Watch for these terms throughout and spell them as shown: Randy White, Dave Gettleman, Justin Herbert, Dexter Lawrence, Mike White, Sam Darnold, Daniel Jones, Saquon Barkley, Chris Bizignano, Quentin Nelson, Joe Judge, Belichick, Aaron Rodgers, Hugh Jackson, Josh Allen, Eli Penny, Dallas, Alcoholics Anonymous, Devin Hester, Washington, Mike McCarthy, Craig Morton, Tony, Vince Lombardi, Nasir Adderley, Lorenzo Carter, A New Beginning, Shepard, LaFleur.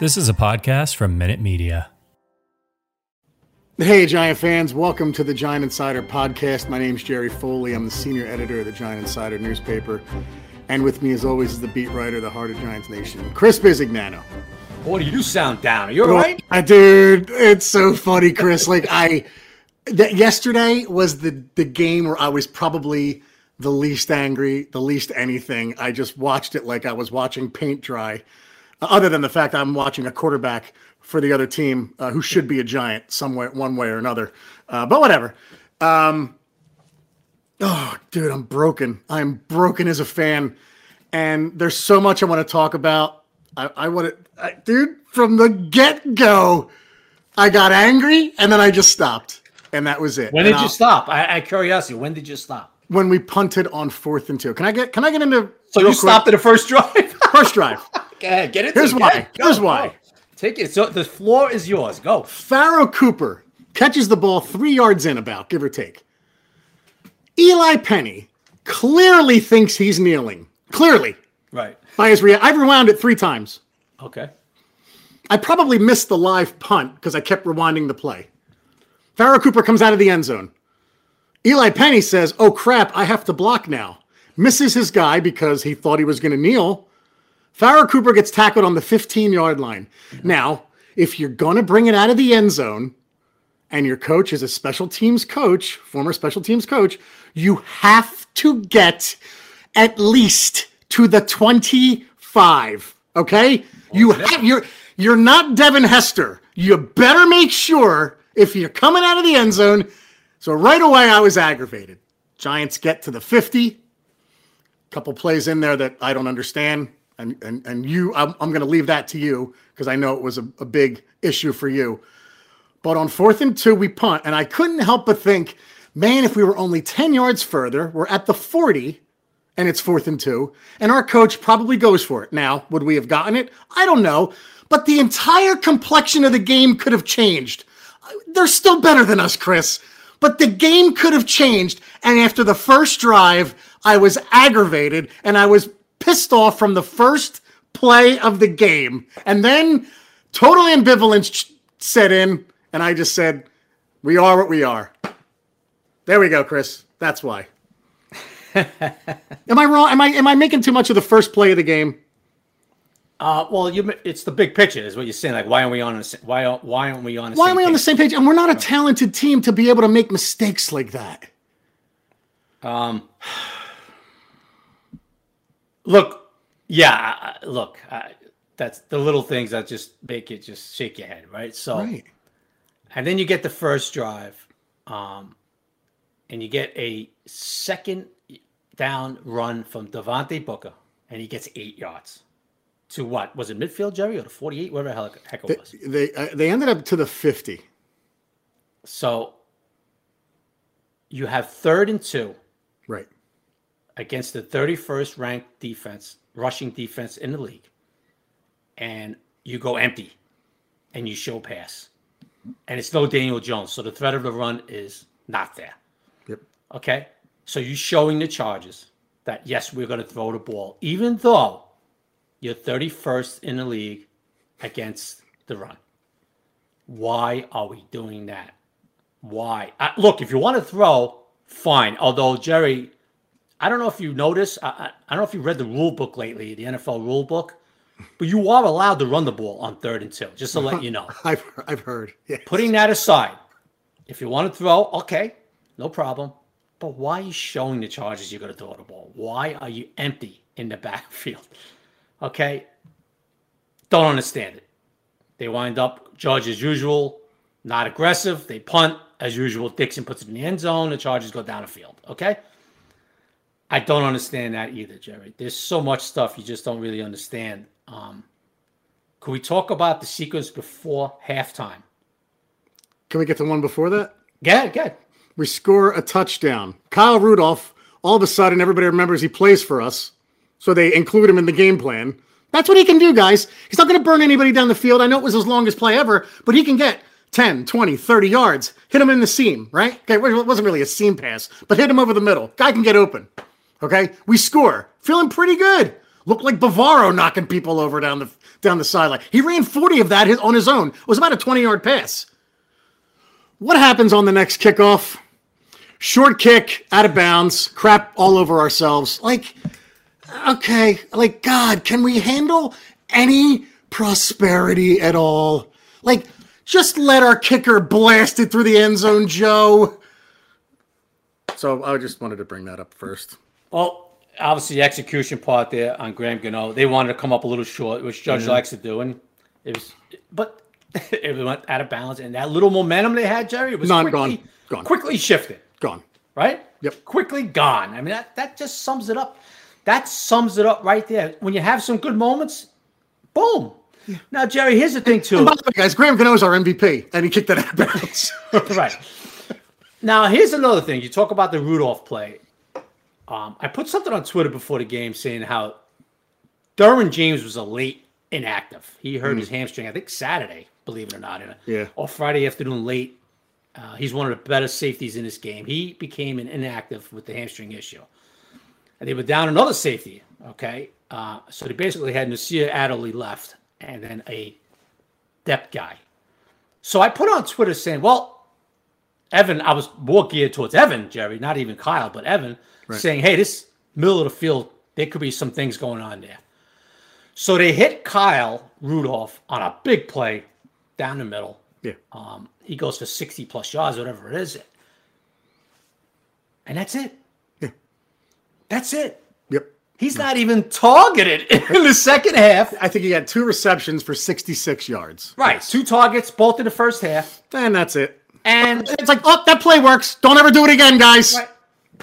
This is a podcast from Minute Media. Hey, Giant fans. Welcome to the Giant Insider Podcast. My name's Jerry Foley. I'm the senior editor of the Giant Insider newspaper. And with me, as always, is the beat writer of the Heart of Giants Nation, Chris Bizignano. Boy, you sound down. Are you all right? Dude, it's so funny, Chris. Yesterday was the game where I was probably the least angry, the least anything. I just watched it like I was watching paint dry, other than the fact I'm watching a quarterback for the other team who should be a Giant somewhere, one way or another. But whatever. Oh, dude, I'm broken. I'm broken as a fan. And there's so much I want to talk about. I want to, dude, from the get-go, I got angry and then I just stopped. And that was it. When did you stop? I curiosity. When did you stop? When we punted on 4th and 2. Can I get into? So you stopped at the first drive. First drive. Okay, get it. Here's why. Here's why. Take it. So the floor is yours. Go. Farrow Cooper catches the ball 3 yards in, about give or take. Eli Penny clearly thinks he's kneeling. Clearly. Right. By his I've rewound it 3 times. Okay. I probably missed the live punt because I kept rewinding the play. Farrow Cooper comes out of the end zone. Eli Penny says, oh, crap, I have to block now. Misses his guy because he thought he was going to kneel. Farrow Cooper gets tackled on the 15-yard line. Now, if you're going to bring it out of the end zone and your coach is a special teams coach, former special teams coach, you have to get at least to the 25, okay? You're not Devin Hester. You better make sure if you're coming out of the end zone. So right away, I was aggravated. Giants get to the 50. Couple plays in there that I don't understand. And you, I'm going to leave that to you because I know it was a big issue for you. But on 4th and 2, we punt. And I couldn't help but think, man, if we were only 10 yards further, we're at the 40, and it's 4th and 2. And our coach probably goes for it. Now, would we have gotten it? I don't know. But the entire complexion of the game could have changed. They're still better than us, Chris. But the game could have changed, and after the first drive, I was aggravated, and I was pissed off from the first play of the game. And then total ambivalence set in, and I just said, we are what we are. There we go, Chris. That's why. Am I wrong? Am I making too much of the first play of the game? It's the big picture is what you're saying. Like, why aren't we on the same page? And we're not a talented team to be able to make mistakes like that. That's the little things that just make it just shake your head, right? So, right. And then you get the first drive, and you get a second down run from Devante Booker, and he gets 8 yards. To what? Was it midfield, Jerry, or the 48? Whatever the heck it was. They ended up to the 50. So you have 3rd and 2. Right. Against the 31st ranked defense, rushing defense in the league. And you go empty. And you show pass. And it's no Daniel Jones. So the threat of the run is not there. Yep. Okay? So you're showing the Chargers that, yes, we're going to throw the ball. Even though you're 31st in the league against the run. Why are we doing that? Why? Look, if you want to throw, fine. Although, Jerry, I don't know if you noticed. I don't know if you read the rule book lately, the NFL rule book. But you are allowed to run the ball on 3rd and 2, just to let you know. I've heard. Yes. Putting that aside, if you want to throw, okay, no problem. But why are you showing the Chargers you're going to throw the ball? Why are you empty in the backfield? Okay, don't understand it. They wind up, Judge as usual, not aggressive. They punt, as usual. Dixon puts it in the end zone. The Chargers go down the field, okay? I don't understand that either, Jerry. There's so much stuff you just don't really understand. Could we talk about the sequence before halftime? Can we get the one before that? Yeah, good. We score a touchdown. Kyle Rudolph, all of a sudden, everybody remembers he plays for us. So they include him in the game plan. That's what he can do, guys. He's not going to burn anybody down the field. I know it was his longest play ever, but he can get 10, 20, 30 yards. Hit him in the seam, right? Okay, it wasn't really a seam pass, but hit him over the middle. Guy can get open, okay? We score. Feeling pretty good. Looked like Bavaro knocking people over down the down the sideline. He ran 40 of that on his own. It was about a 20-yard pass. What happens on the next kickoff? Short kick, out of bounds, crap all over ourselves. God, can we handle any prosperity at all? Just let our kicker blast it through the end zone, Joe. So I just wanted to bring that up first. Well, obviously the execution part there on Graham Gano, they wanted to come up a little short, which Judge likes to do, and it went out of bounds, and that little momentum they had, Jerry, it was quickly shifted. Gone. Right? Yep. Quickly gone. I mean, that just sums it up. That sums it up right there. When you have some good moments, boom. Yeah. Now, Jerry, here's the thing, too. And by the way, guys, Graham Gano's our MVP, and he kicked that out of bounds. Right. Now, here's another thing. You talk about the Rudolph play. I put something on Twitter before the game saying how Derwin James was a late inactive. He hurt his hamstring, I think, Saturday, believe it or not. Or Friday afternoon late. He's one of the better safeties in this game. He became an inactive with the hamstring issue. And they were down another safety, okay? So they basically had Nasir Adderley left and then a depth guy. So I put on Twitter saying, well, Evan, I was more geared towards Evan, Jerry, not even Kyle, but Evan, saying, hey, this middle of the field, there could be some things going on there. So they hit Kyle Rudolph on a big play down the middle. Yeah. He goes for 60-plus yards, whatever it is. And that's it. That's it. Yep. He's not even targeted in the second half. I think he had 2 receptions for 66 yards. Right. Yes. 2 targets, both in the first half. And that's it. And it's like, oh, that play works. Don't ever do it again, guys. Right.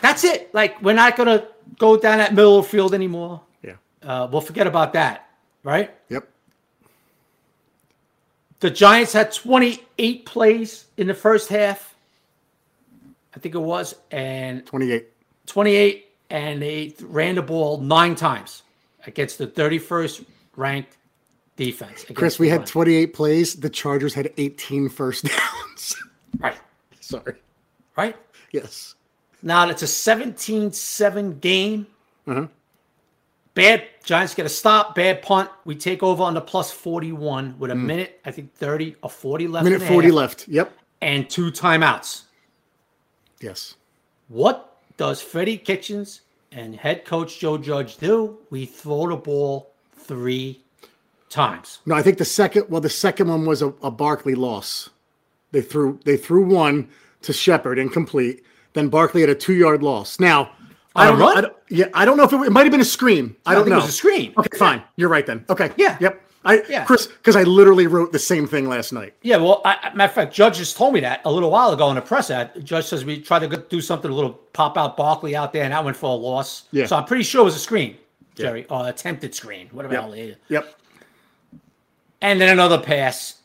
That's it. We're not going to go down that middle field anymore. Yeah. We'll forget about that. Right? Yep. The Giants had 28 plays in the first half. I think it was. And 28. And they ran the ball 9 times against the 31st ranked defense. Chris, we had 28 plays. The Chargers had 18 first downs. Right. Sorry. Right? Yes. Now, it's a 17-7 game. Uh-huh. Bad. Giants get a stop. Bad punt. We take over on the plus 41 with a minute, I think, 30 or 40 left. Minute 40 left. Yep. And 2 timeouts. Yes. What does Freddie Kitchens and head coach Joe Judge do? We throw the ball 3 times. No, I think the second one was a Barkley loss. They threw 1 to Shepard, incomplete. Then Barkley had a 2-yard loss. Now, I don't know if it might have been a screen. I don't know. It was a screen. Okay, fine. You're right then. Okay. Yeah. Yep. Chris, because I literally wrote the same thing last night. Yeah, well, matter of fact, Judge just told me that a little while ago in a press ad. Judge says we tried to do something, a little pop out Barkley out there, and that went for a loss. Yeah. So I'm pretty sure it was a screen, Jerry, or attempted screen, whatever the hell it is. Yep. And then another pass.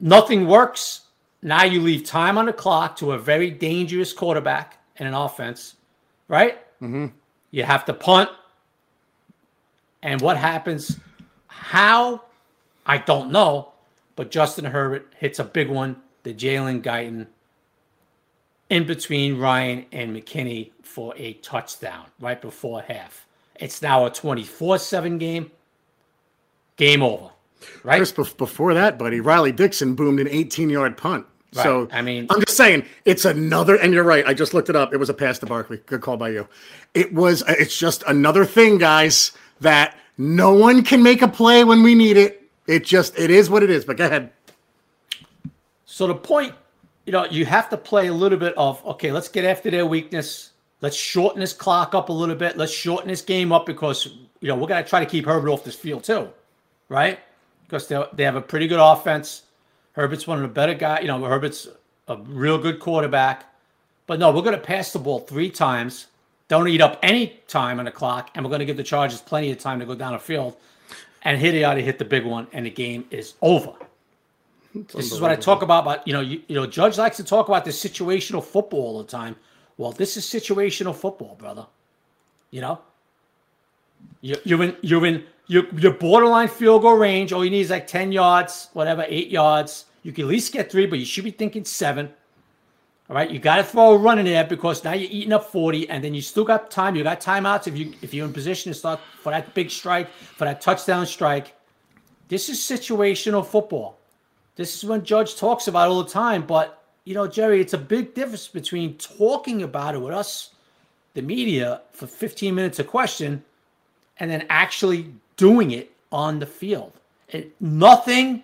Nothing works. Now you leave time on the clock to a very dangerous quarterback and an offense, right? Mm-hmm. You have to punt. And what happens? How? I don't know, but Justin Herbert hits a big one, the Jalen Guyton, in between Ryan and McKinney for a touchdown right before half. It's now a 24-7 game. Game over, right? Chris, before that, buddy, Riley Dixon boomed an 18-yard punt. Right. So, I mean, I'm just saying, it's another, and you're right, I just looked it up. It was a pass to Barkley. Good call by you. It's just another thing, guys, that no one can make a play when we need it. It is what it is, but go ahead. So the point, you have to play a little bit of, okay, let's get after their weakness. Let's shorten this clock up a little bit. Let's shorten this game up because, we're going to try to keep Herbert off this field too, right? Because they have a pretty good offense. Herbert's one of the better guys. Herbert's a real good quarterback. But no, we're going to pass the ball 3 times. Don't eat up any time on the clock, and we're going to give the Chargers plenty of time to go down the field. And here they ought to hit the big one, and the game is over. This is what I talk about. But Judge likes to talk about this situational football all the time. Well, this is situational football, brother. You're in your borderline field goal range. All you need is 10 yards, whatever, 8 yards. You can at least get 3, but you should be thinking 7. All right, you got to throw a run in there because now you're eating up 40, and then you still got time. You got timeouts if you're in position to start for that big strike, for that touchdown strike. This is situational football. This is what Judge talks about all the time. But, you know, Jerry, it's a big difference between talking about it with us, the media, for 15 minutes a question, and then actually doing it on the field. Nothing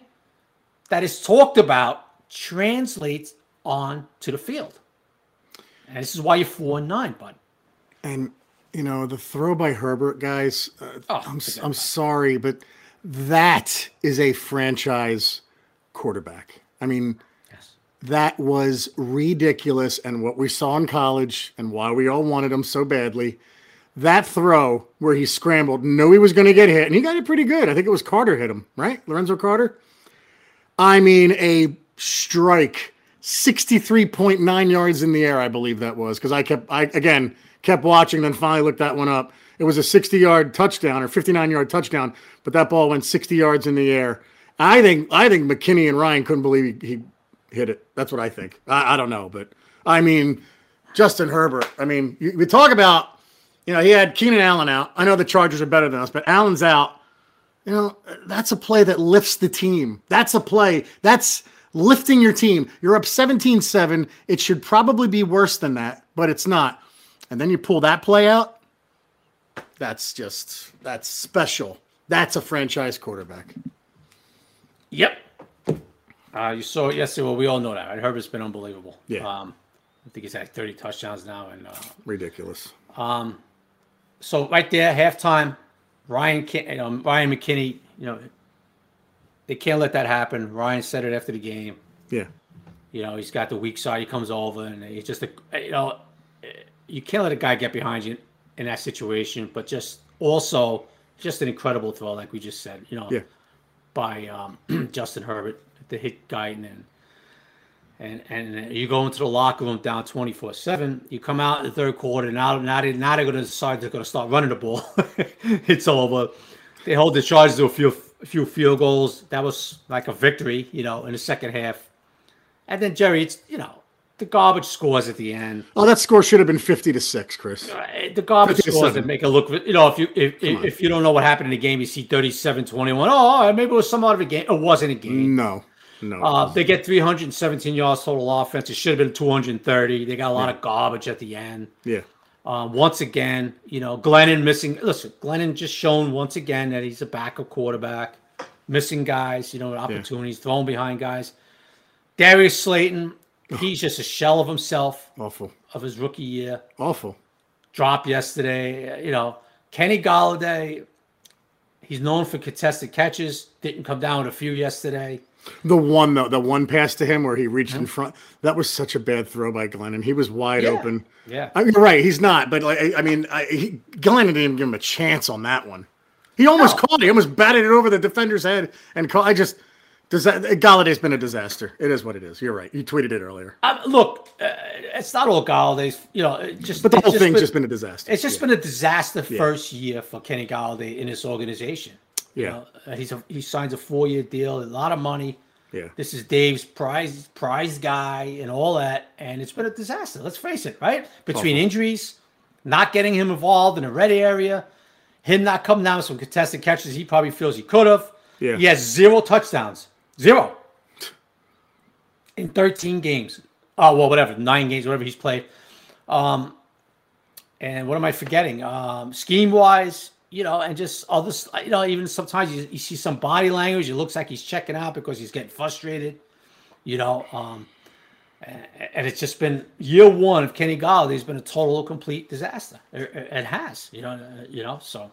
that is talked about translates on to the field. And this is why you're 4-9, bud. And, you know, the throw by Herbert, guys, I'm sorry, but that is a franchise quarterback. I mean, yes. That was ridiculous. And what we saw in college and why we all wanted him so badly, that throw where he scrambled, knew he was going to get hit, and he got it pretty good. I think it was Carter hit him, right? Lorenzo Carter. I mean, a strike, 63.9 yards in the air, I believe that was, because I kept watching, then finally looked that one up. It was a 60-yard touchdown or 59-yard touchdown, but that ball went 60 yards in the air. I think McKinney and Ryan couldn't believe he hit it. That's what I think. I don't know, but I mean, Justin Herbert. I mean, we talk about, you know, he had Keenan Allen out. I know the Chargers are better than us, but Allen's out. You know, that's a play that lifts the team. That's a play. That's lifting your team. You're up 17-7. It should probably be worse than that, but it's not. And then you pull that play out. That's special. That's a franchise quarterback. Yep. You saw it yesterday. Well, we all know that, right? Herbert's been unbelievable. Yeah. I think he's had 30 touchdowns now. And ridiculous. So right there, halftime, Ryan McKinney, you know, they can't let that happen. Ryan said it after the game. Yeah. You know, he's got the weak side. He comes over and he's just, you know, you can't let a guy get behind you in that situation, but just also just an incredible throw, like we just said, you know, yeah, by Justin Herbert, the hit guy. And you go into the locker room down 24-7. You come out in the third quarter. Now they're going to decide they're going to start running the ball. It's over. They hold the Chargers to a few field goals. That was like a victory, you know, in the second half. And then, Jerry, it's, you know, the garbage scores at the end. Oh, that score should have been 50-6, Chris. The garbage scores that make it look, you know, if you don't know what happened in the game, you see 37-21. Oh, maybe it was some out of a game. It wasn't a game. No. They get 317 yards total offense. It should have been 230. They got a lot of garbage at the end. Yeah. Once again, you know, Glennon missing. Listen, Glennon just shown once again that he's a backup quarterback, missing guys, you know, opportunities, thrown behind guys. Darius Slayton, he's just a shell of himself. Awful. Of his rookie year. Awful. Drop yesterday. You know, Kenny Golladay, he's known for contested catches. Didn't come down with a few yesterday. The one pass to him where he reached in front, that was such a bad throw by Glennon. He was wide open. Yeah, I mean, right. He's not, but like, I mean, Glennon didn't even give him a chance on that one. He almost caught it. He almost batted it over the defender's head and caught. Galladay's been a disaster. It is what it is. You're right. You tweeted it earlier. It's not all Galladay's. You know, but the whole thing's just been a disaster. It's just been a disaster first year for Kenny Golladay in this organization. Yeah, you know, he signs a 4-year deal, a lot of money. Yeah, this is Dave's prize guy and all that, and it's been a disaster. Let's face it, right? Between injuries, not getting him involved in the red area, him not coming down with some contested catches he probably feels he could have. Yeah, he has 0 touchdowns, 0 in 13 games. Oh well, whatever, 9 games, whatever he's played. And what am I forgetting? Scheme wise. You know, and just all this, you know, even sometimes you see some body language. It looks like he's checking out because he's getting frustrated, you know. And it's just been year one of Kenny Golladay has been a total, complete disaster. It has, you know. So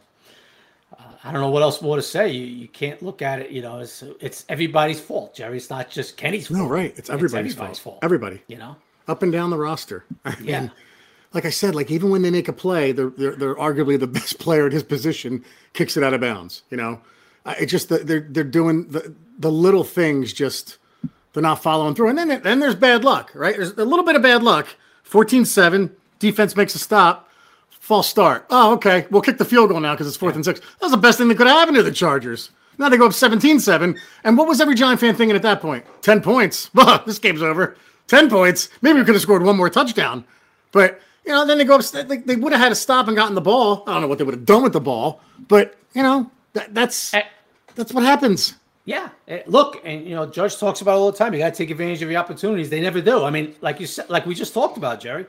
I don't know what else more to say. You can't look at it, you know. It's everybody's fault, Jerry. It's not just Kenny's fault. No, right. It's everybody's fault. Everybody. You know. Up and down the roster. I mean, like I said, like even when they make a play, they're arguably the best player at his position kicks it out of bounds. You know, it just they're doing the little things. Just they're not following through, and then there's bad luck, right? There's a little bit of bad luck. 14-7, defense makes a stop, false start. Oh, okay, we'll kick the field goal now because it's 4th and 6. That was the best thing that could have happened to the Chargers. Now they go up 17-7, and what was every Giant fan thinking at that point? 10 points. This game's over. 10 points. Maybe we could have scored one more touchdown, but. You know, then they go up. They would have had to stop and gotten the ball. I don't know what they would have done with the ball, but you know, that's That's what happens. Yeah. Look, and, you know, Judge talks about it all the time. You got to take advantage of the opportunities. They never do. I mean, like you said, like we just talked about, Jerry,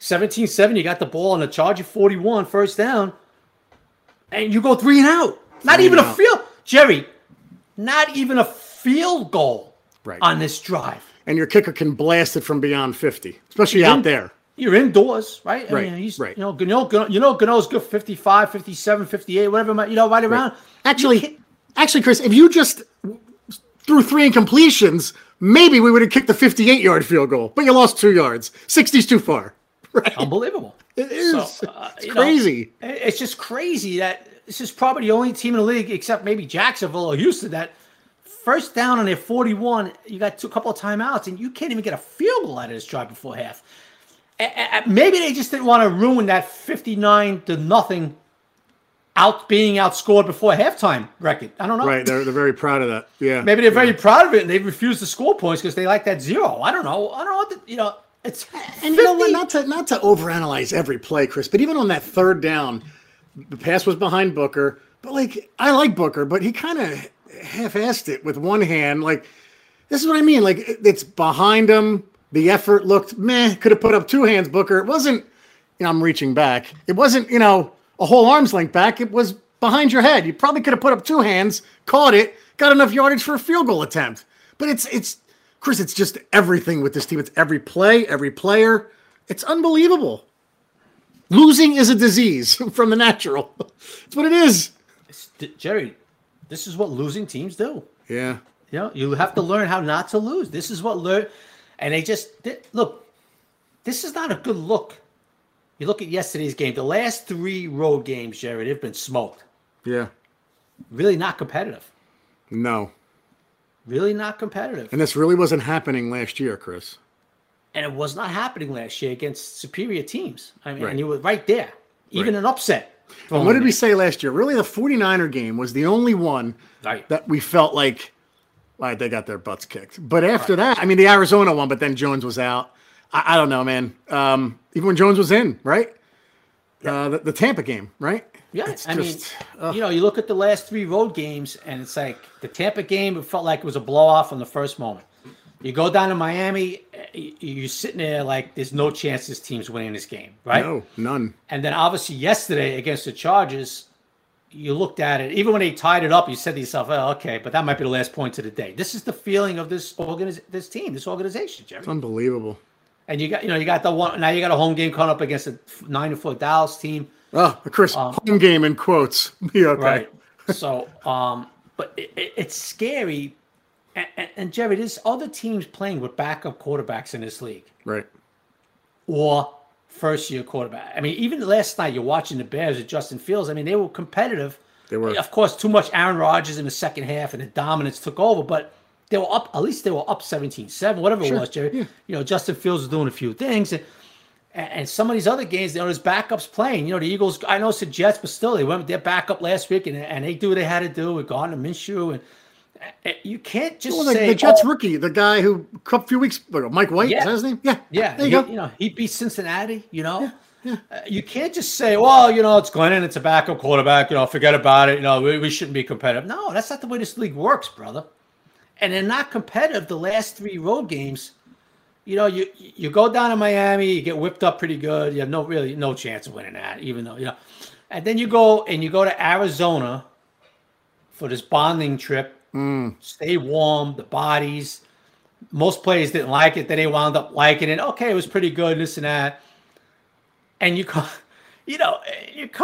17-7, you got the ball on the Charger 41, first down, and you go 3-and-out. Not even a field. Jerry, not even a field goal on this drive. And your kicker can blast it from beyond 50, especially out there. You're indoors, right? I mean, he's, you know, Gano's good for 55, 57, 58, whatever, right around. Actually, Chris, if you just threw 3 incompletions, maybe we would have kicked the 58-yard field goal, but you lost 2 yards. 60's too far. Right? Unbelievable. It is. So, it's crazy. Know, it's just crazy that this is probably the only team in the league, except maybe Jacksonville or Houston, that first down on their 41, you got a couple of timeouts, and you can't even get a field goal out of this drive before half. Maybe they just didn't want to ruin that 59-0 being outscored before halftime record. I don't know. Right, they're very proud of that. Yeah, maybe they're very proud of it, and they refuse to score points because they like that 0. I don't know. It's you know what? Not to overanalyze every play, Chris, but even on that third down, the pass was behind Booker. But I like Booker, but he kind of half-assed it with one hand. This is what I mean. It's behind him. The effort looked meh. Could have put up 2 hands, Booker. It wasn't, I'm reaching back. It wasn't, a whole arm's length back. It was behind your head. You probably could have put up 2 hands, caught it, got enough yardage for a field goal attempt. But it's Chris, it's just everything with this team. It's every play, every player. It's unbelievable. Losing is a disease from the natural. It's what it is. Jerry, this is what losing teams do. Yeah. You have to learn how not to lose. This is what learn. And they just look, this is not a good look. You look at yesterday's game, the last 3 road games, Jerry, they've been smoked. Yeah. Really not competitive. No. Really not competitive. And this really wasn't happening last year, Chris. And it was not happening last year against superior teams. I mean, and you were right there. Even an upset. And what did we say last year? Really, the 49er game was the only one that we felt like, all right, they got their butts kicked. But after that, I mean, the Arizona one, but then Jones was out. I don't know, man. Even when Jones was in, right? Yeah. The Tampa game, right? Yeah, you look at the last 3 road games, and it's like the Tampa game, it felt like it was a blowoff from the first moment. You go down to Miami, you're sitting there like there's no chance this team's winning this game, right? No, none. And then obviously yesterday against the Chargers, you looked at it, even when they tied it up, you said to yourself, oh, okay, but that might be the last point of the day. This is the feeling of this organization, Jerry. It's unbelievable. And you got the one, now you got a home game coming up against a 9-4 Dallas team. Oh, Chris, home game in quotes. Yeah, okay. Right. So, but it's scary. And Jerry, there's other teams playing with backup quarterbacks in this league. Right. Or first-year quarterback. I mean, even last night, you're watching the Bears with Justin Fields. I mean, they were competitive. They were. Of course, too much Aaron Rodgers in the second half, and the dominance took over. But they were up. At least they were up 17-7, whatever it was, Jerry. Yeah. Justin Fields was doing a few things. And some of these other games, there's backups playing. The Eagles, I know it's the Jets, but still, they went with their backup last week, and they do what they had to do with Gardner Minshew. And you can't just say... The Jets rookie, the guy who, a few weeks ago, Mike White, is that his name? Yeah. Yeah. There you go. He beat Cincinnati, Yeah. You can't just say, well, it's Glennon, it's a backup quarterback, forget about it, we shouldn't be competitive. No, that's not the way this league works, brother. And they're not competitive the last 3 road games. You go down to Miami, you get whipped up pretty good. You have no chance of winning that, even though, And then you go to Arizona for this bonding trip. Stay warm, the bodies. Most players didn't like it. Then they wound up liking it. Okay, it was pretty good, this and that. And you come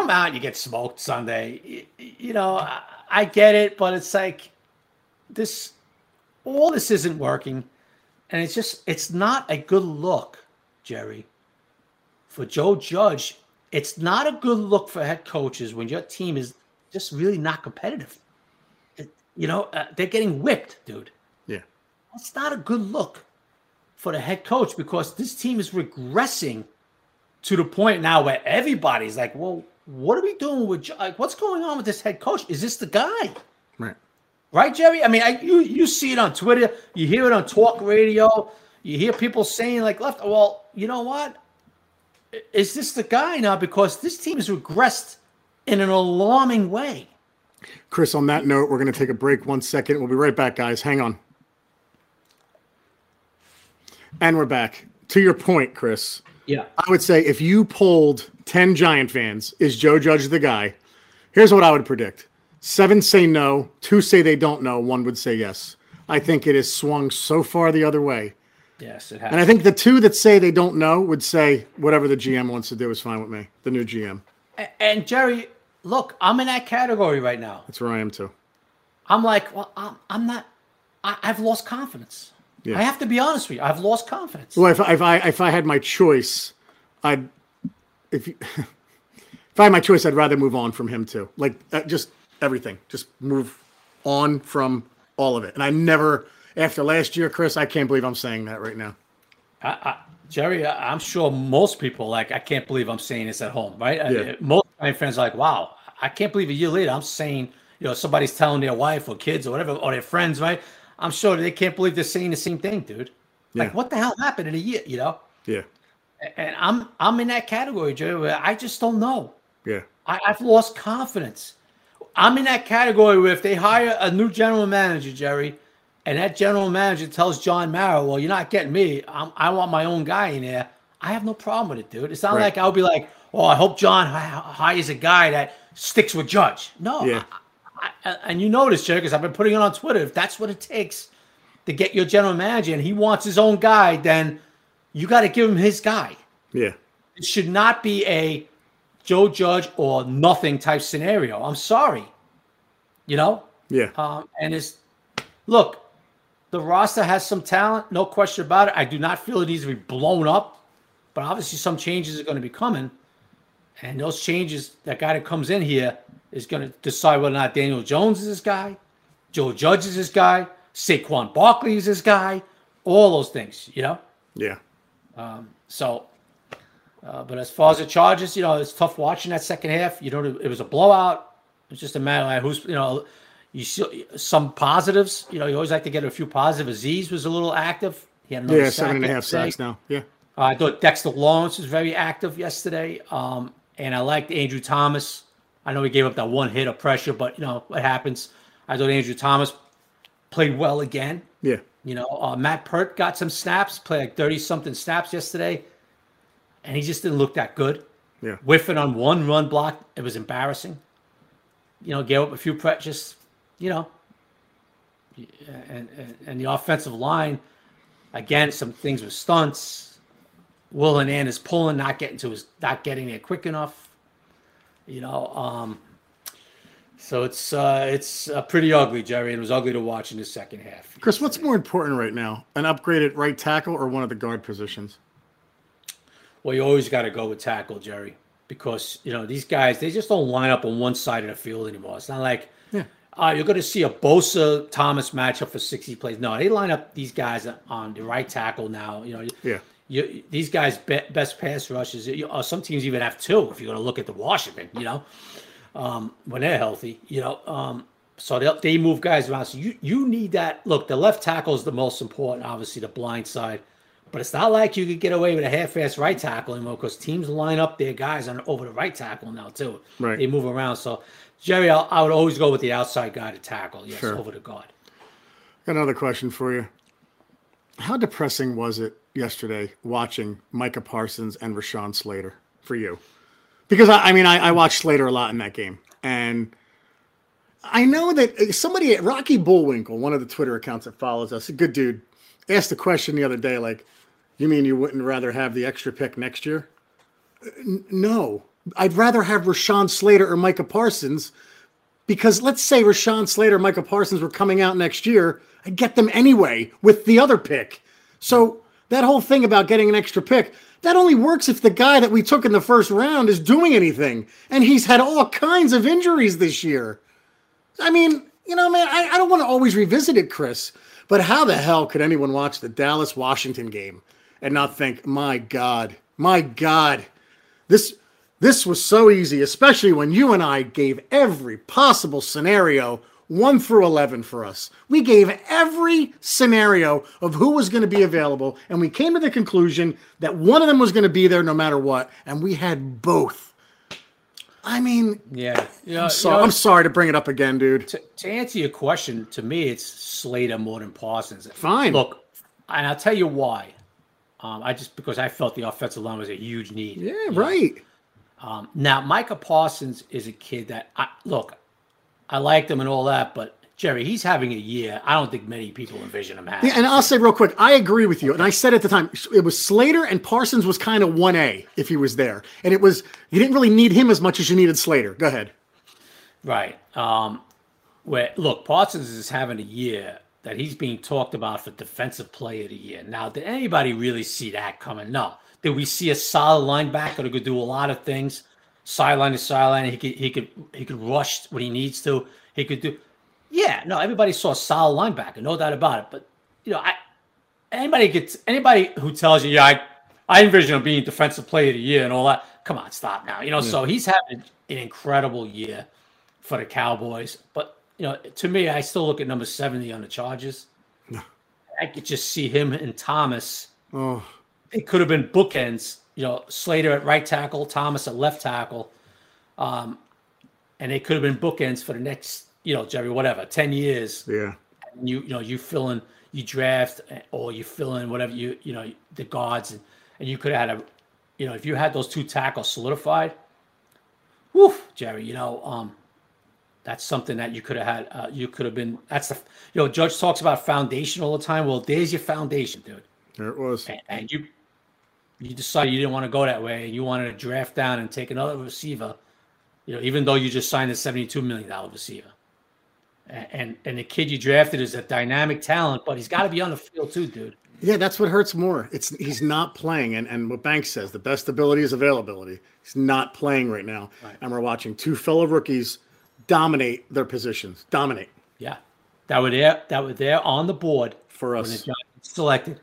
out, you get smoked Sunday. I get it, but it's like all this isn't working. And it's not a good look, Jerry, for Joe Judge. It's not a good look for head coaches when your team is just really not competitive. They're getting whipped, dude. Yeah. That's not a good look for the head coach because this team is regressing to the point now where everybody's like, well, what are we doing with what's going on with this head coach? Is this the guy? Right. Right, Jerry? I mean, you see it on Twitter. You hear it on talk radio. You hear people saying well, you know what? Is this the guy now? Because this team has regressed in an alarming way. Chris, on that note, we're going to take a break. 1 second. We'll be right back, guys. Hang on. And we're back. To your point, Chris. Yeah. I would say if you polled 10 Giant fans, is Joe Judge the guy? Here's what I would predict. 7 say no, 2 say they don't know, 1 would say yes. I think it has swung so far the other way. Yes, it has. And I think the 2 that say they don't know would say whatever the GM wants to do is fine with me, the new GM. And Jerry, look, I'm in that category right now. That's where I am too. I'm like, well, I've lost confidence. Yeah. I have to be honest with you. I've lost confidence. Well, if I had my choice, if I had my choice, I'd rather move on from him too. Like just everything, just move on from all of it. And I never, after last year, Chris, I can't believe I'm saying that right now. Jerry, I'm sure most people like, I can't believe I'm saying this at home, right? Yeah. Most of my friends are like, wow, I can't believe a year later I'm saying, you know, somebody's telling their wife or kids or whatever, or their friends, right? I'm sure they can't believe they're saying the same thing, dude. Yeah. Like, what the hell happened in a year, you know? Yeah. And I'm in that category, Jerry, where I just don't know. Yeah. I've lost confidence. I'm in that category where if they hire a new general manager, Jerry, and that general manager tells John Mara, well, you're not getting me. I want my own guy in there. I have no problem with it, dude. It's not like I'll be like, oh, I hope John hires a guy that sticks with Judge. No. Yeah. And you know this, Jerry, because I've been putting it on Twitter. If that's what it takes to get your general manager and he wants his own guy, then you got to give him his guy. Yeah. It should not be a Joe Judge or nothing type scenario. I'm sorry. You know? Yeah. And it's, look, the roster has some talent, no question about it. I do not feel it needs to be blown up, but obviously some changes are going to be coming. And those changes, that guy that comes in here is going to decide whether or not Daniel Jones is this guy, Joe Judge is this guy, Saquon Barkley is this guy, all those things, you know? Yeah. But as far as the Chargers, you know, it's tough watching that second half. You know, it was a blowout. It's just a matter of who's, you know, you see some positives. You know, you always like to get a few positives. Aziz was a little active. He had another sack 7.5 sacks now. Yeah. I thought Dexter Lawrence was very active yesterday. And I liked Andrew Thomas. I know he gave up that one hit of pressure, but, you know, it happens. I thought Andrew Thomas played well again. Yeah. You know, Matt Pert got some snaps, played like 30-something snaps yesterday, and he just didn't look that good. Yeah. Whiffing on one run block, it was embarrassing. You know, gave up a few pressures, you know. And the offensive line, again, some things with stunts. Will and Ann is pulling, not getting there quick enough. You know, so it's pretty ugly, Jerry, and it was ugly to watch in the second half. Chris, what's more important right now, an upgraded right tackle or one of the guard positions? Well, you always got to go with tackle, Jerry, because, you know, these guys, they just don't line up on one side of the field anymore. It's not like you're going to see a Bosa-Thomas matchup for 60 plays. No, they line up these guys on the right tackle now. You know, these guys' best pass rushes. Some teams even have two if you're going to look at the Washington, you know, when they're healthy, you know. So they move guys around. So you need that. Look, the left tackle is the most important, obviously, the blind side. But it's not like you could get away with a half-ass right tackle anymore because teams line up their guys over the right tackle now, too. Right. They move around. So, Jerry, I would always go with the outside guy to tackle, yes, sure, over the guard. Got another question for you. How depressing was it yesterday watching Micah Parsons and Rashawn Slater for you? Because I watched Slater a lot in that game, and I know that somebody at Rocky Bullwinkle, one of the Twitter accounts that follows us, a good dude, asked the question the other day, like, you mean you wouldn't rather have the extra pick next year? No, I'd rather have Rashawn Slater or Micah Parsons, because let's say Rashawn Slater and Micah Parsons were coming out next year, I'd get them anyway with the other pick. So that whole thing about getting an extra pick, that only works if the guy that we took in the first round is doing anything. And he's had all kinds of injuries this year. I mean, you know, man, I don't want to always revisit it, Chris, but how the hell could anyone watch the Dallas-Washington game and not think, my God, this was so easy, especially when you and I gave every possible scenario 1 through 11 for us. We gave every scenario of who was going to be available, and we came to the conclusion that one of them was going to be there no matter what, and we had both. I mean, yeah. I'm sorry to bring it up again, dude. To answer your question, to me, it's Slater more than Parsons. Fine. Look, and I'll tell you why. Because I felt the offensive line was a huge need. Yeah, right. Now, Micah Parsons is a kid that, I liked him and all that, but Jerry, he's having a year. I don't think many people envision him having. Yeah, and I'll say real quick, I agree with you. And I said at the time, it was Slater and Parsons was kind of 1A if he was there. And it was, you didn't really need him as much as you needed Slater. Go ahead. Right. Parsons is having a year that he's being talked about for defensive player of the year. Now, did anybody really see that coming? No. Did we see a solid linebacker that could do a lot of things, sideline to sideline? He could rush when he needs to. He could do. Yeah, no, everybody saw a solid linebacker, no doubt about it. But anybody who tells you, I envision him being defensive player of the year and all that. Come on, stop now. So he's having an incredible year for the Cowboys, but. To me, I still look at number 70 on the Chargers. I could just see him and Thomas. Oh. It could have been bookends. Slater at right tackle, Thomas at left tackle. And it could have been bookends for the next, Jerry, whatever, 10 years. Yeah. And you fill in, you draft, or you fill in whatever, the guards. And you could have had if you had those two tackles solidified, Jerry, that's something that you could have had. You could have been. That's the. Judge talks about foundation all the time. Well, there's your foundation, dude. There it was. And you decided you didn't want to go that way, and you wanted to draft down and take another receiver. Even though you just signed a $72 million receiver, and the kid you drafted is a dynamic talent, but he's got to be on the field too, dude. Yeah, that's what hurts more. It's he's not playing, and what Banks says, the best ability is availability. He's not playing right now, right. And we're watching two fellow rookies. Dominate their positions. Dominate. Yeah, that were there on the board for us when the Giants selected.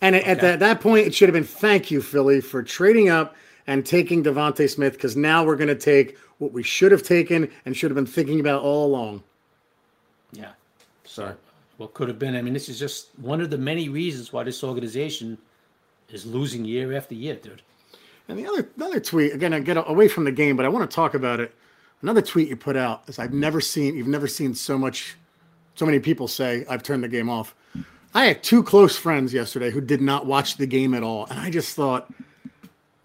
And at that point, it should have been thank you, Philly, for trading up and taking Devontae Smith, because now we're going to take what we should have taken and should have been thinking about all along. Yeah. Sorry. What could have been? I mean, this is just one of the many reasons why this organization is losing year after year, dude. And the other tweet again. I get away from the game, but I want to talk about it. Another tweet you put out is you've never seen so many people say, I've turned the game off. I had two close friends yesterday who did not watch the game at all. And I just thought,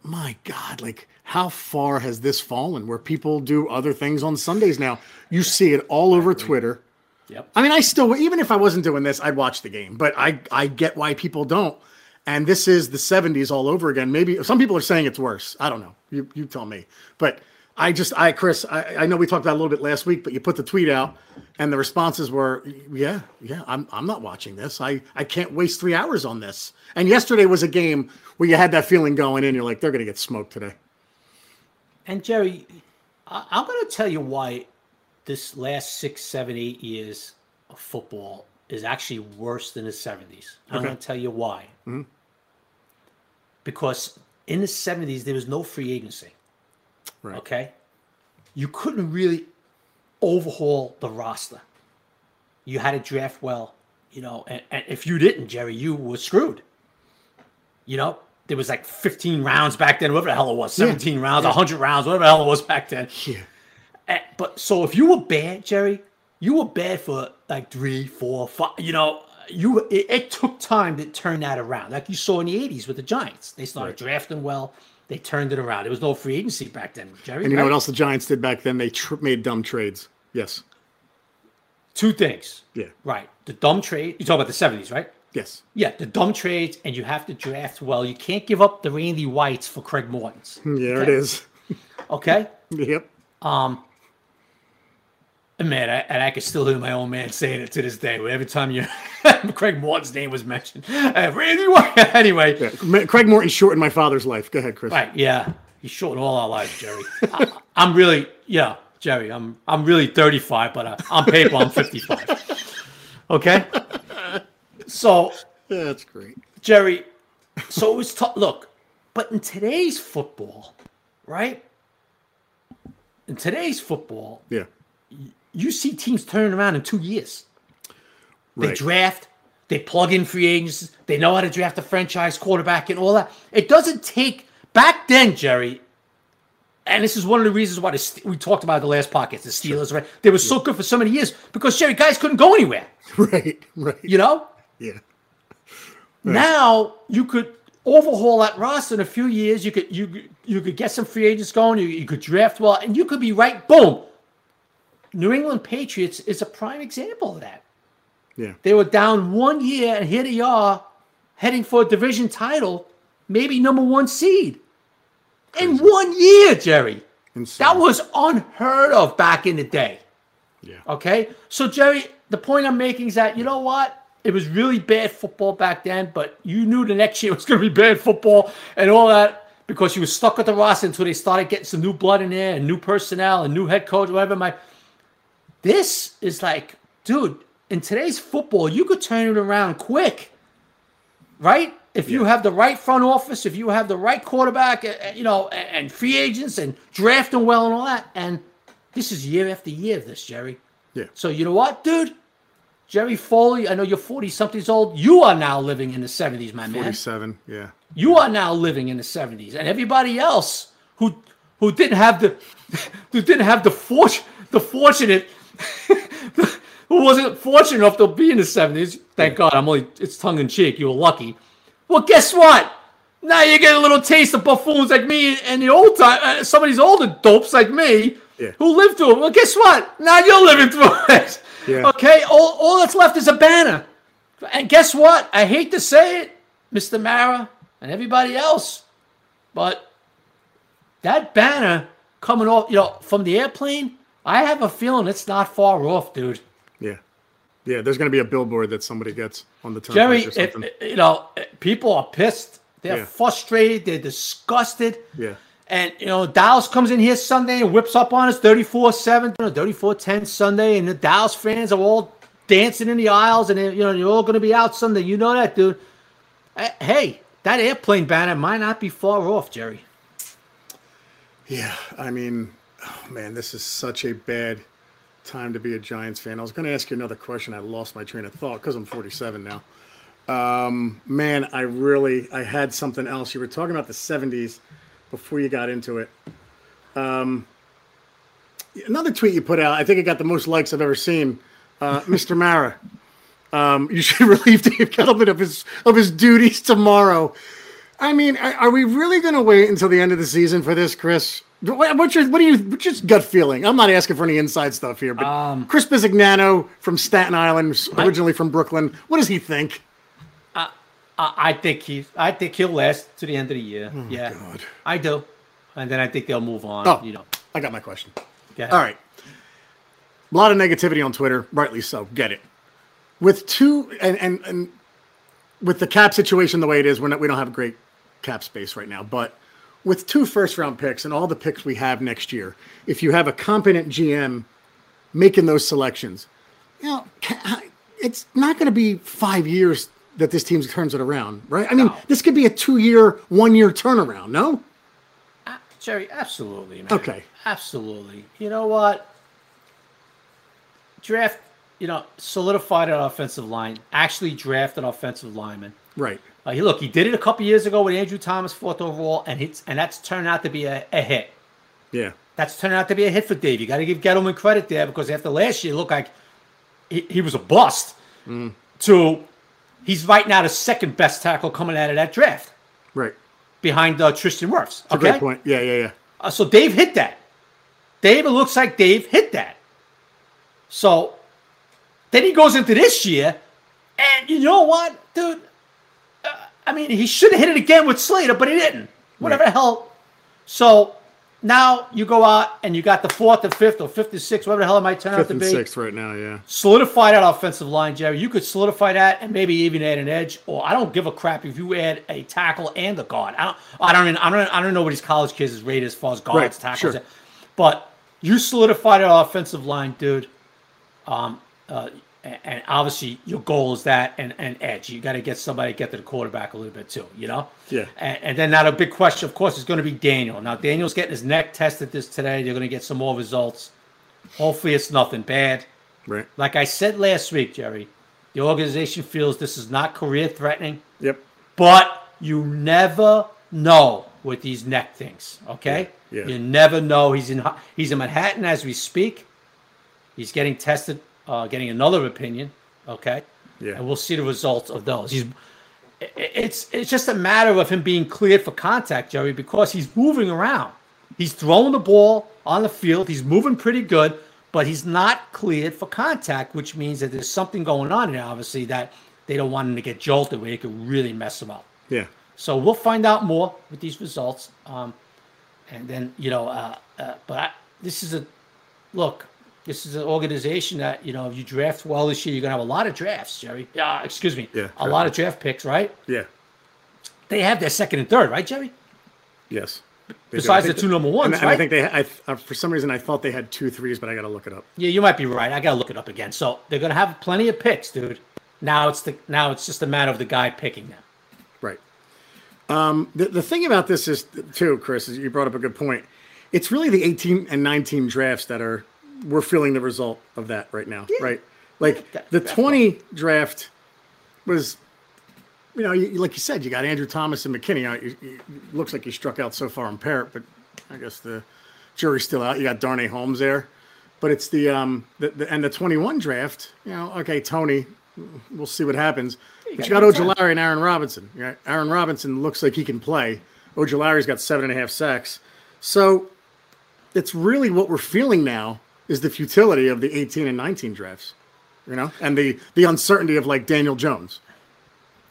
my God, like how far has this fallen where people do other things on Sundays now? You see it all over Twitter. Yep. I mean, I still, even if I wasn't doing this, I'd watch the game, but I get why people don't. And this is the 70s all over again. Maybe some people are saying it's worse. I don't know. You tell me, but Chris, I know we talked about it a little bit last week, but you put the tweet out and the responses were, I'm not watching this. I can't waste 3 hours on this. And yesterday was a game where you had that feeling going in. You're like, they're going to get smoked today. And Jerry, I'm going to tell you why this last 6, 7, 8 years of football is actually worse than the 70s. I'm going to tell you why. Mm-hmm. Because in the 70s, there was no free agency. Right. Okay, you couldn't really overhaul the roster. You had to draft well, and if you didn't, Jerry, you were screwed. There was like 15 rounds back then, whatever the hell it was, 17 rounds, 100 rounds, whatever the hell it was back then. Yeah. But so if you were bad, Jerry, you were bad for like 3, 4, 5. It took time to turn that around. Like you saw in the 80s with the Giants, they started drafting well. They turned it around. There was no free agency back then, Jerry. And you know what else the Giants did back then? They made dumb trades. Yes. Two things. Yeah. Right. The dumb trade. You talk about the 70s, right? Yes. Yeah. The dumb trades, and you have to draft well. You can't give up the Randy Whites for Craig Mortons. Yeah, okay? It is. Okay. Yep. Man, I can still hear my old man saying it to this day. Every time Craig Morton's name was mentioned. Randy White. Anyway. Yeah. Craig Morton shortened my father's life. Go ahead, Chris. Right, yeah. He shortened all our lives, Jerry. Jerry, I'm really 35, but on paper, I'm 55. Okay? So. Yeah, that's great. Jerry, so it was tough. Look, but in today's football, right? Yeah. You see teams turning around in 2 years. Right. They draft, they plug in free agents, they know how to draft a franchise quarterback and all that. It doesn't take back then, Jerry. And this is one of the reasons why we talked about the last podcast, the Steelers, right? They were so good for so many years because, Jerry, guys couldn't go anywhere. Right. You know? Yeah. Right. Now you could overhaul that roster in a few years. You could you could get some free agents going. You could draft well, and you could be right. Boom. New England Patriots is a prime example of that. Yeah. They were down 1 year, and here they are heading for a division title, maybe number one seed. Crazy. In 1 year, Jerry. Insane. That was unheard of back in the day. Yeah. Okay? So, Jerry, the point I'm making is that, you know what? It was really bad football back then, but you knew the next year was going to be bad football and all that because you were stuck with the roster until they started getting some new blood in there and new personnel and new head coach, whatever. This is like, dude, in today's football, you could turn it around quick, right? If you have the right front office, if you have the right quarterback, you know, and free agents and drafting well and all that. And this is year after year of this, Jerry. Yeah. So you know what, dude? Jerry Foley, I know you're 40-somethings old. You are now living in the 70s, my man. 47, yeah. You are now living in the 70s. And everybody else who didn't have the fortunate who wasn't fortunate enough to be in the 70s, thank God, it's tongue-in-cheek. You were lucky. Well, guess what? Now you get a little taste of buffoons like me and the old time, some of these older dopes like me who lived through it. Well, guess what? Now you're living through it. Yeah. Okay, all that's left is a banner. And guess what? I hate to say it, Mr. Mara and everybody else, but that banner coming off, you know, from the airplane, I have a feeling it's not far off, dude. Yeah. Yeah, there's going to be a billboard that somebody gets on the turnpike or something. Jerry, you know, people are pissed. They're frustrated. They're disgusted. Yeah. And, you know, Dallas comes in here Sunday and whips up on us 34-7, 34-10 Sunday. And the Dallas fans are all dancing in the aisles. And, you know, you're all going to be out Sunday. You know that, dude. Hey, that airplane banner might not be far off, Jerry. Yeah, I mean, oh, man, this is such a bad time to be a Giants fan. I was going to ask you another question. I lost my train of thought because I'm 47 now. Man, I had something else. You were talking about the 70s. Before you got into it, another tweet you put out, I think it got the most likes I've ever seen. Mr. Mara, you should relieve Dave Gettleman of his duties tomorrow. I mean, are we really going to wait until the end of the season for this, Chris? What's your gut feeling? I'm not asking for any inside stuff here, but Chris Bizignano from Staten Island, originally from Brooklyn, what does he think? I think he'll last to the end of the year. Oh, yeah, God. I do, and then I think they'll move on. Oh, you know, I got my question. Go ahead. All right, a lot of negativity on Twitter, rightly so. Get it? With two and with the cap situation the way it is, we don't have great cap space right now. But with two first-round picks and all the picks we have next year, if you have a competent GM making those selections, you know, it's not going to be 5 years that this team turns it around, right? I mean, this could be a 2-year, 1-year turnaround, no? Jerry, absolutely, man. Okay. Absolutely. You know what? Draft, you know, solidified an offensive line, actually draft an offensive lineman. Right. He did it a couple years ago with Andrew Thomas, 4th overall, and that's turned out to be a hit. Yeah. That's turned out to be a hit for Dave. You got to give Gettleman credit there because after last year, it looked like he was a bust to... He's right now the second best tackle coming out of that draft. Right. Behind Tristan Wirfs. That's a great point. Yeah. So Dave hit that. Dave, it looks like Dave hit that. So then he goes into this year, and you know what, dude? I mean, he should have hit it again with Slater, but he didn't. Whatever the hell. So now you go out, and you got the fourth and fifth or fifth and sixth, whatever the hell it might turn out to be. Fifth and sixth right now, yeah. Solidify that offensive line, Jerry. You could solidify that and maybe even add an edge. Or I don't give a crap if you add a tackle and a guard. I don't know what these college kids is rated as far as guards, tackles. Sure. But you solidify that offensive line, dude. And obviously your goal is that and edge. You got to get somebody to get to the quarterback a little bit too, you know? Yeah. And then now the big question, of course, is going to be Daniel. Now Daniel's getting his neck tested today. They're going to get some more results. Hopefully it's nothing bad. Right. Like I said last week, Jerry, the organization feels this is not career threatening. Yep. But you never know with these neck things, okay? Yeah. You never know. He's in Manhattan as we speak. He's getting tested, getting another opinion, okay? Yeah. And we'll see the results of those. It's just a matter of him being cleared for contact, Jerry, because he's moving around. He's throwing the ball on the field. He's moving pretty good, but he's not cleared for contact, which means that there's something going on here, obviously, that they don't want him to get jolted where it could really mess him up. Yeah. So we'll find out more with these results. And then, this is an organization that, if you draft well this year, you're going to have a lot of drafts, Jerry. Yeah, a lot of draft picks, right? Yeah. They have their second and third, right, Jerry? Yes. Besides the two number ones, right? I think for some reason, I thought they had 2 3s, but I got to look it up. Yeah, you might be right. I got to look it up again. So they're going to have plenty of picks, dude. Now it's just a matter of the guy picking them. Right. The thing about this is, too, Chris, is you brought up a good point. It's really the 18 and 19 drafts that we're feeling the result of that right now, yeah. Right? Like the 20 draft was, like you said, you got Andrew Thomas and McKinney. It looks like you struck out so far in Parrott, but I guess the jury's still out. You got Darnay Holmes there, but it's the 21 draft. Tony, we'll see what happens. You got Ojulari and Aaron Robinson. Right? Aaron Robinson looks like he can play. Ojulari's got 7.5 sacks, so it's really what we're feeling now. Is the futility of the 18 and 19 drafts, and the uncertainty of like Daniel Jones.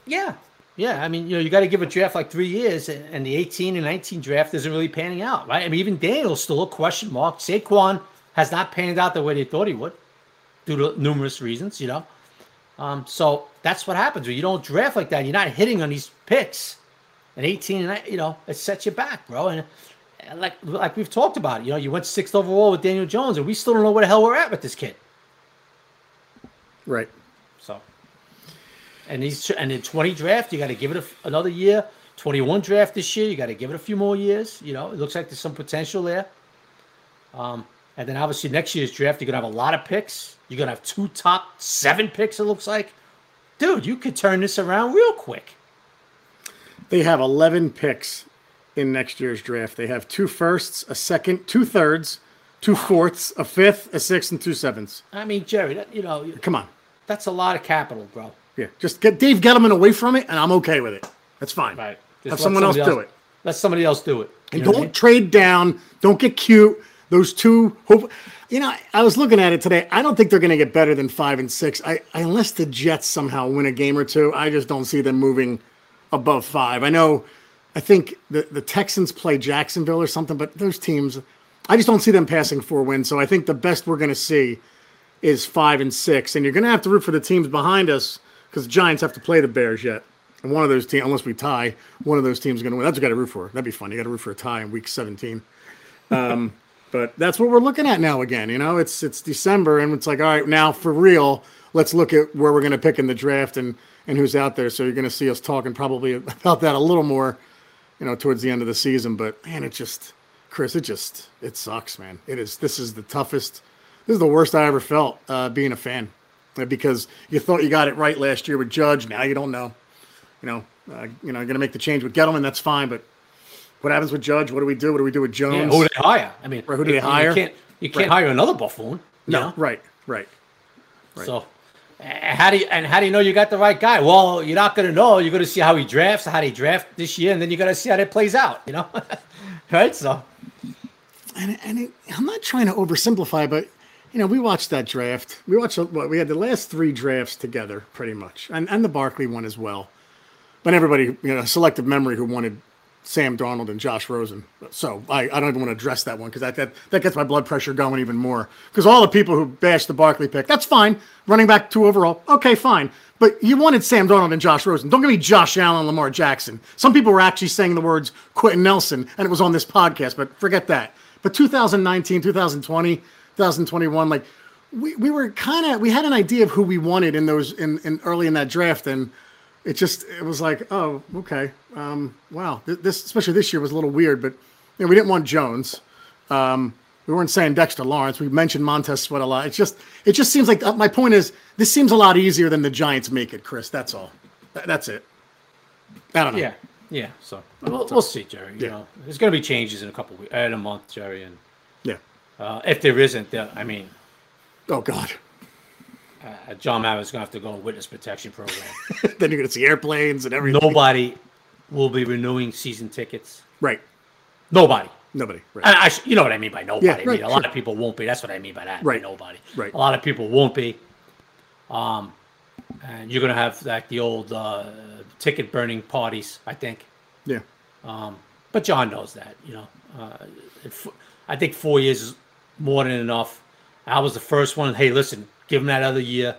Yeah. Yeah. I mean, you got to give a draft like 3 years and the 18 and 19 draft isn't really panning out. Right. I mean, even Daniel's still a question mark. Saquon has not panned out the way they thought he would due to numerous reasons, So that's what happens when you don't draft like that. You're not hitting on these picks and 18 and it sets you back, bro. And like we've talked about it, you went 6th overall with Daniel Jones, and we still don't know where the hell we're at with this kid. Right. So, and in 20 draft, you got to give it another year. 21 draft this year, you got to give it a few more years. It looks like there's some potential there. And then obviously next year's draft, you're gonna have a lot of picks. You're gonna have 2 top 7 picks. It looks like, dude, you could turn this around real quick. They have 11 picks. In next year's draft, they have 2 firsts, a second, 2 thirds, 2 fourths, a fifth, a sixth, and 2 sevenths. I mean, Jerry, come on, that's a lot of capital, bro. Yeah, just get Dave Gettleman away from it, and I'm okay with it. That's fine. Right, just have someone else do it. Let somebody else do it. And don't trade down. Don't get cute. Those 2, I was looking at it today. I don't think they're going to get better than 5 and 6. Unless the Jets somehow win a game or two, I just don't see them moving above 5. I think the Texans play Jacksonville or something, but those teams, I just don't see them passing 4 wins. So I think the best we're going to see is 5 and 6. And you're going to have to root for the teams behind us because the Giants have to play the Bears yet. And one of those teams, unless we tie, one of those teams is going to win. That's what you got to root for. That'd be fun. You got to root for a tie in week 17. But that's what we're looking at now again. It's December, and it's like, all right, now for real, let's look at where we're going to pick in the draft and who's out there. So you're going to see us talking probably about that a little more towards the end of the season, but man, it sucks, man. This is the worst I ever felt being a fan, because you thought you got it right last year with Judge. Now you don't know, you're going to make the change with Gettleman. That's fine. But what happens with Judge? What do we do? What do we do with Jones? Yeah, who do they hire? I mean, who do they hire? You can't hire another buffoon. No. Right. So how do you know you got the right guy? Well, you're not going to know. You're going to see how he drafts, how they draft this year, and then you got to see how that plays out, right? So, I'm not trying to oversimplify, but we watched that draft. We had the last 3 drafts together, pretty much, and the Barkley one as well. But everybody, selective memory, who wanted Sam Darnold and Josh Rosen. So I don't even want to address that one because that gets my blood pressure going even more. Because all the people who bashed the Barkley pick, that's fine. Running back 2 overall, okay, fine. But you wanted Sam Darnold and Josh Rosen. Don't give me Josh Allen, Lamar Jackson. Some people were actually saying the words Quentin Nelson, and it was on this podcast, but forget that. But 2019, 2020, 2021, like we were we had an idea of who we wanted in those in early in that draft, and it was like, oh, okay. Wow. This, especially this year, was a little weird, but we didn't want Jones. We weren't saying Dexter Lawrence. We mentioned Montez Sweat a lot. It just seems like my point is this seems a lot easier than the Giants make it, Chris. That's all. That's it. I don't know. Yeah. Yeah, so we'll see, Jerry. You know, there's going to be changes in a couple of weeks, in a month, Jerry, and if there isn't, I mean, oh God, John Mara's going to have to go on witness protection program. Then you're going to see airplanes and everything. Nobody will be renewing season tickets, right? Nobody. Right. And you know what I mean by nobody. Yeah, right, I mean, a lot of people won't be. That's what I mean by that. Right. Nobody. Right. A lot of people won't be. And you're going to have like the old ticket burning parties, I think. Yeah. But John knows that, you know. I think 4 years is more than enough. I was the first one. Hey, listen, give him that other year.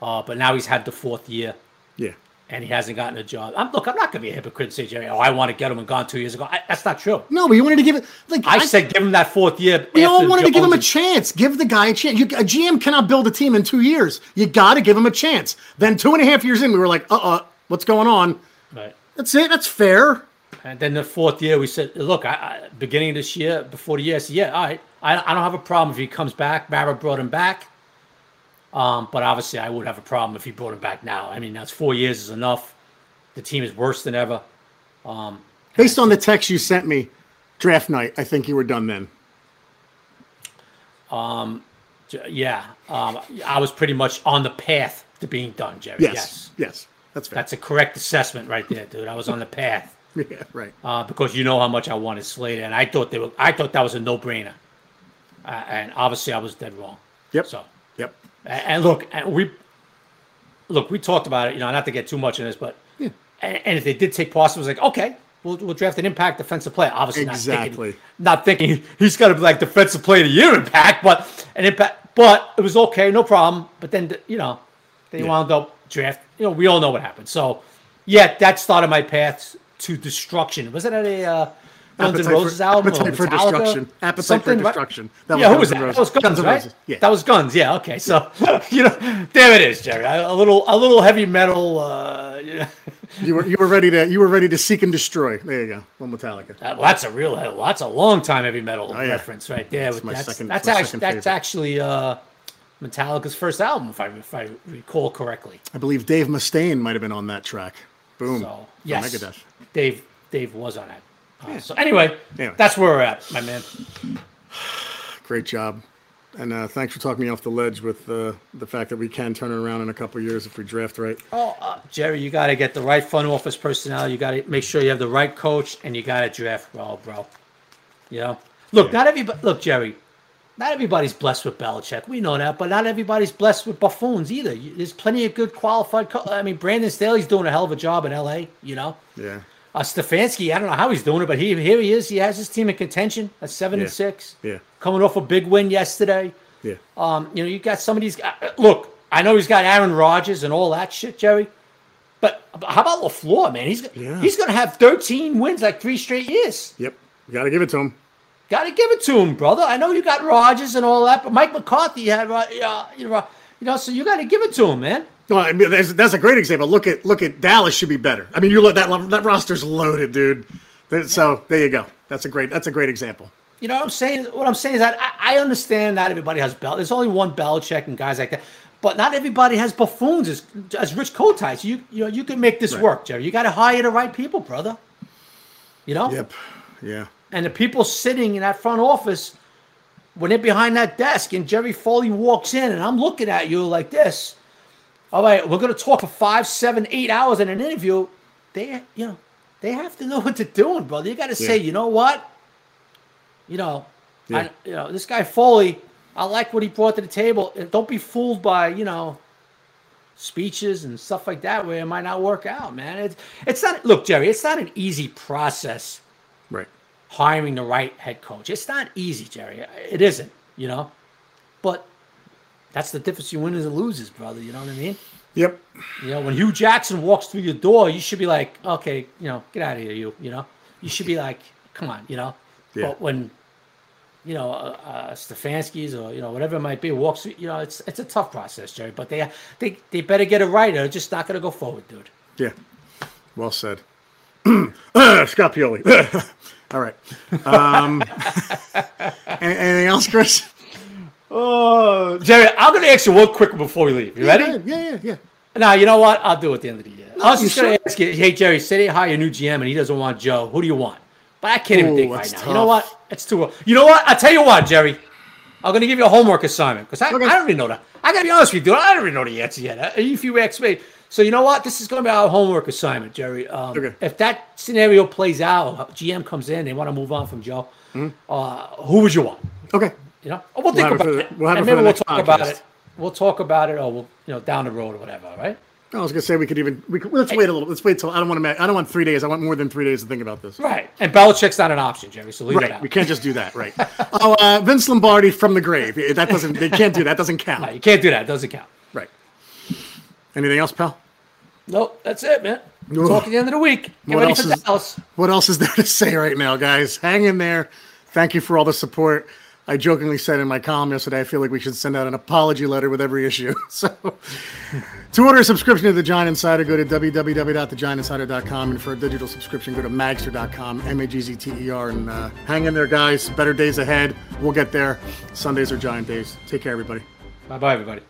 But now he's had the fourth year. Yeah. And he hasn't gotten a job. I'm not going to be a hypocrite and say, Jerry, I want to get him and gone 2 years ago. That's not true. No, but you wanted to give it. Like I said, give him that fourth year. We all wanted to give him a chance. Give the guy a chance. A GM cannot build a team in 2 years. You got to give him a chance. Then 2.5 years in, we were like, what's going on? Right. That's it. That's fair. And then the fourth year, we said, look, beginning of this year, before the year, I said, yeah, all right. I don't have a problem if he comes back. Mara brought him back. But obviously, I would have a problem if he brought him back now. I mean, that's 4 years is enough. The team is worse than ever. Based on the text you sent me, draft night, I think you were done then. I was pretty much on the path to being done, Jerry. Yes, that's fair. That's a correct assessment right there, dude. I was on the path. Yeah, right. Because you know how much I wanted Slater, and I thought that was a no-brainer, and obviously I was dead wrong. Yep. So. Yep. And look, we talked about it, you know, not to get too much in this, but and if they did take Parsons, it was like, okay, we'll draft an impact defensive player. Obviously, not thinking he's got to be like defensive player of the year impact, but an impact. But it was okay, no problem. But then you know they wound up draft. You know, we all know what happened. So yeah, that started my path to destruction. Was it at a Guns N' Roses album? Appetite for Destruction. That was Guns N' Roses. That was Guns, right? Yeah. That was Guns, yeah, okay. So, you know, there it is, Jerry. A little heavy metal. You were ready to seek and destroy. There you go. One Metallica. That's a long time heavy metal reference right there. That's actually Metallica's first album, if I recall correctly. I believe Dave Mustaine might have been on that track. Boom. So, yes. Megadeth. Dave was on it. So anyway, that's where we're at, my man. Great job. And thanks for talking me off the ledge with the fact that we can turn it around in a couple of years if we draft right. Oh, Jerry, you got to get the right front office personnel. You got to make sure you have the right coach, and you got to draft well, bro. You know? Look, Look, Jerry, not everybody's blessed with Belichick. We know that, but not everybody's blessed with buffoons either. There's plenty of good qualified Brandon Staley's doing a hell of a job in L.A., you know? Yeah. Stefanski, I don't know how he's doing it, but here he is. He has his team in contention at 7-6. Yeah, coming off a big win yesterday. Yeah, you know, you got some of these. Look, I know he's got Aaron Rodgers and all that shit, Jerry. But how about LaFleur, man? He's going to have 13 wins like 3 straight years. Yep, got to give it to him. Got to give it to him, brother. I know you got Rodgers and all that, but Mike McCarthy had, you know, so you got to give it to him, man. Well, I mean, that's a great example. Look at Dallas should be better. I mean, you look that roster's loaded, dude. So there you go. That's a great example. You know what I'm saying? What I'm saying is that I understand not everybody has Belichick. There's only one Belichick and guys like that, but not everybody has buffoons as Rich Kotite. You know you can make this work, Jerry. You got to hire the right people, brother. You know. Yep. Yeah. And the people sitting in that front office when they're behind that desk, and Jerry Foley walks in, and I'm looking at you like this. All right, we're going to talk for 5, 7, 8 hours in an interview. They have to know what they're doing, brother. You got to say, you know what? This guy Foley, I like what he brought to the table. And don't be fooled by, you know, speeches and stuff like that where it might not work out, man. It's not – look, Jerry, it's not an easy process hiring the right head coach. It's not easy, Jerry. It isn't, you know. But – that's the difference you win and loses, brother. You know what I mean? Yep. You know, when Hugh Jackson walks through your door, you should be like, okay, you know, get out of here, you know? You should be like, come on, you know? Yeah. But when, you know, Stefanski's or, you know, whatever it might be walks through, you know, it's a tough process, Jerry. But they better get it right or they're just not going to go forward, dude. Yeah. Well said. Scott Pioli. All right. Anything else, Chris? Oh, Jerry, I'm going to ask you one quick one before we leave. You ready? Yeah. Now, you know what? I'll do it at the end of the year. I was just going to ask you, hey, Jerry, say they hire a new GM and he doesn't want Joe. Who do you want? But I can't even think right now. Tough. You know what? It's too – you know what? I'll tell you what, Jerry. I'm going to give you a homework assignment because I don't really know that. I got to be honest with you, dude. I don't really know the answer yet. If you ask me. So you know what? This is going to be our homework assignment, Jerry. If that scenario plays out, GM comes in, they want to move on from Joe, who would you want? Okay. You know? We'll think about it. We'll talk about it. We'll talk about it or we'll, you know, down the road or whatever, all right? I was gonna say we could even let's wait a little. Let's wait till I don't want 3 days. I want more than 3 days to think about this. Right, and Belichick's not an option, Jerry. So leave it out. We can't just do that, right? Vince Lombardi from the grave. That doesn't. They can't do that. Doesn't count. No, you can't do that. It doesn't count. Right. Anything else, pal? Nope. That's it, man. We'll talk at the end of the week. What else is there to say right now, guys? Hang in there. Thank you for all the support. I jokingly said in my column yesterday, I feel like we should send out an apology letter with every issue. So to order a subscription to The Giant Insider, go to www.thegiantinsider.com. And for a digital subscription, go to magster.com, M-A-G-Z-T-E-R. And hang in there, guys. Better days ahead. We'll get there. Sundays are Giant days. Take care, everybody. Bye-bye, everybody.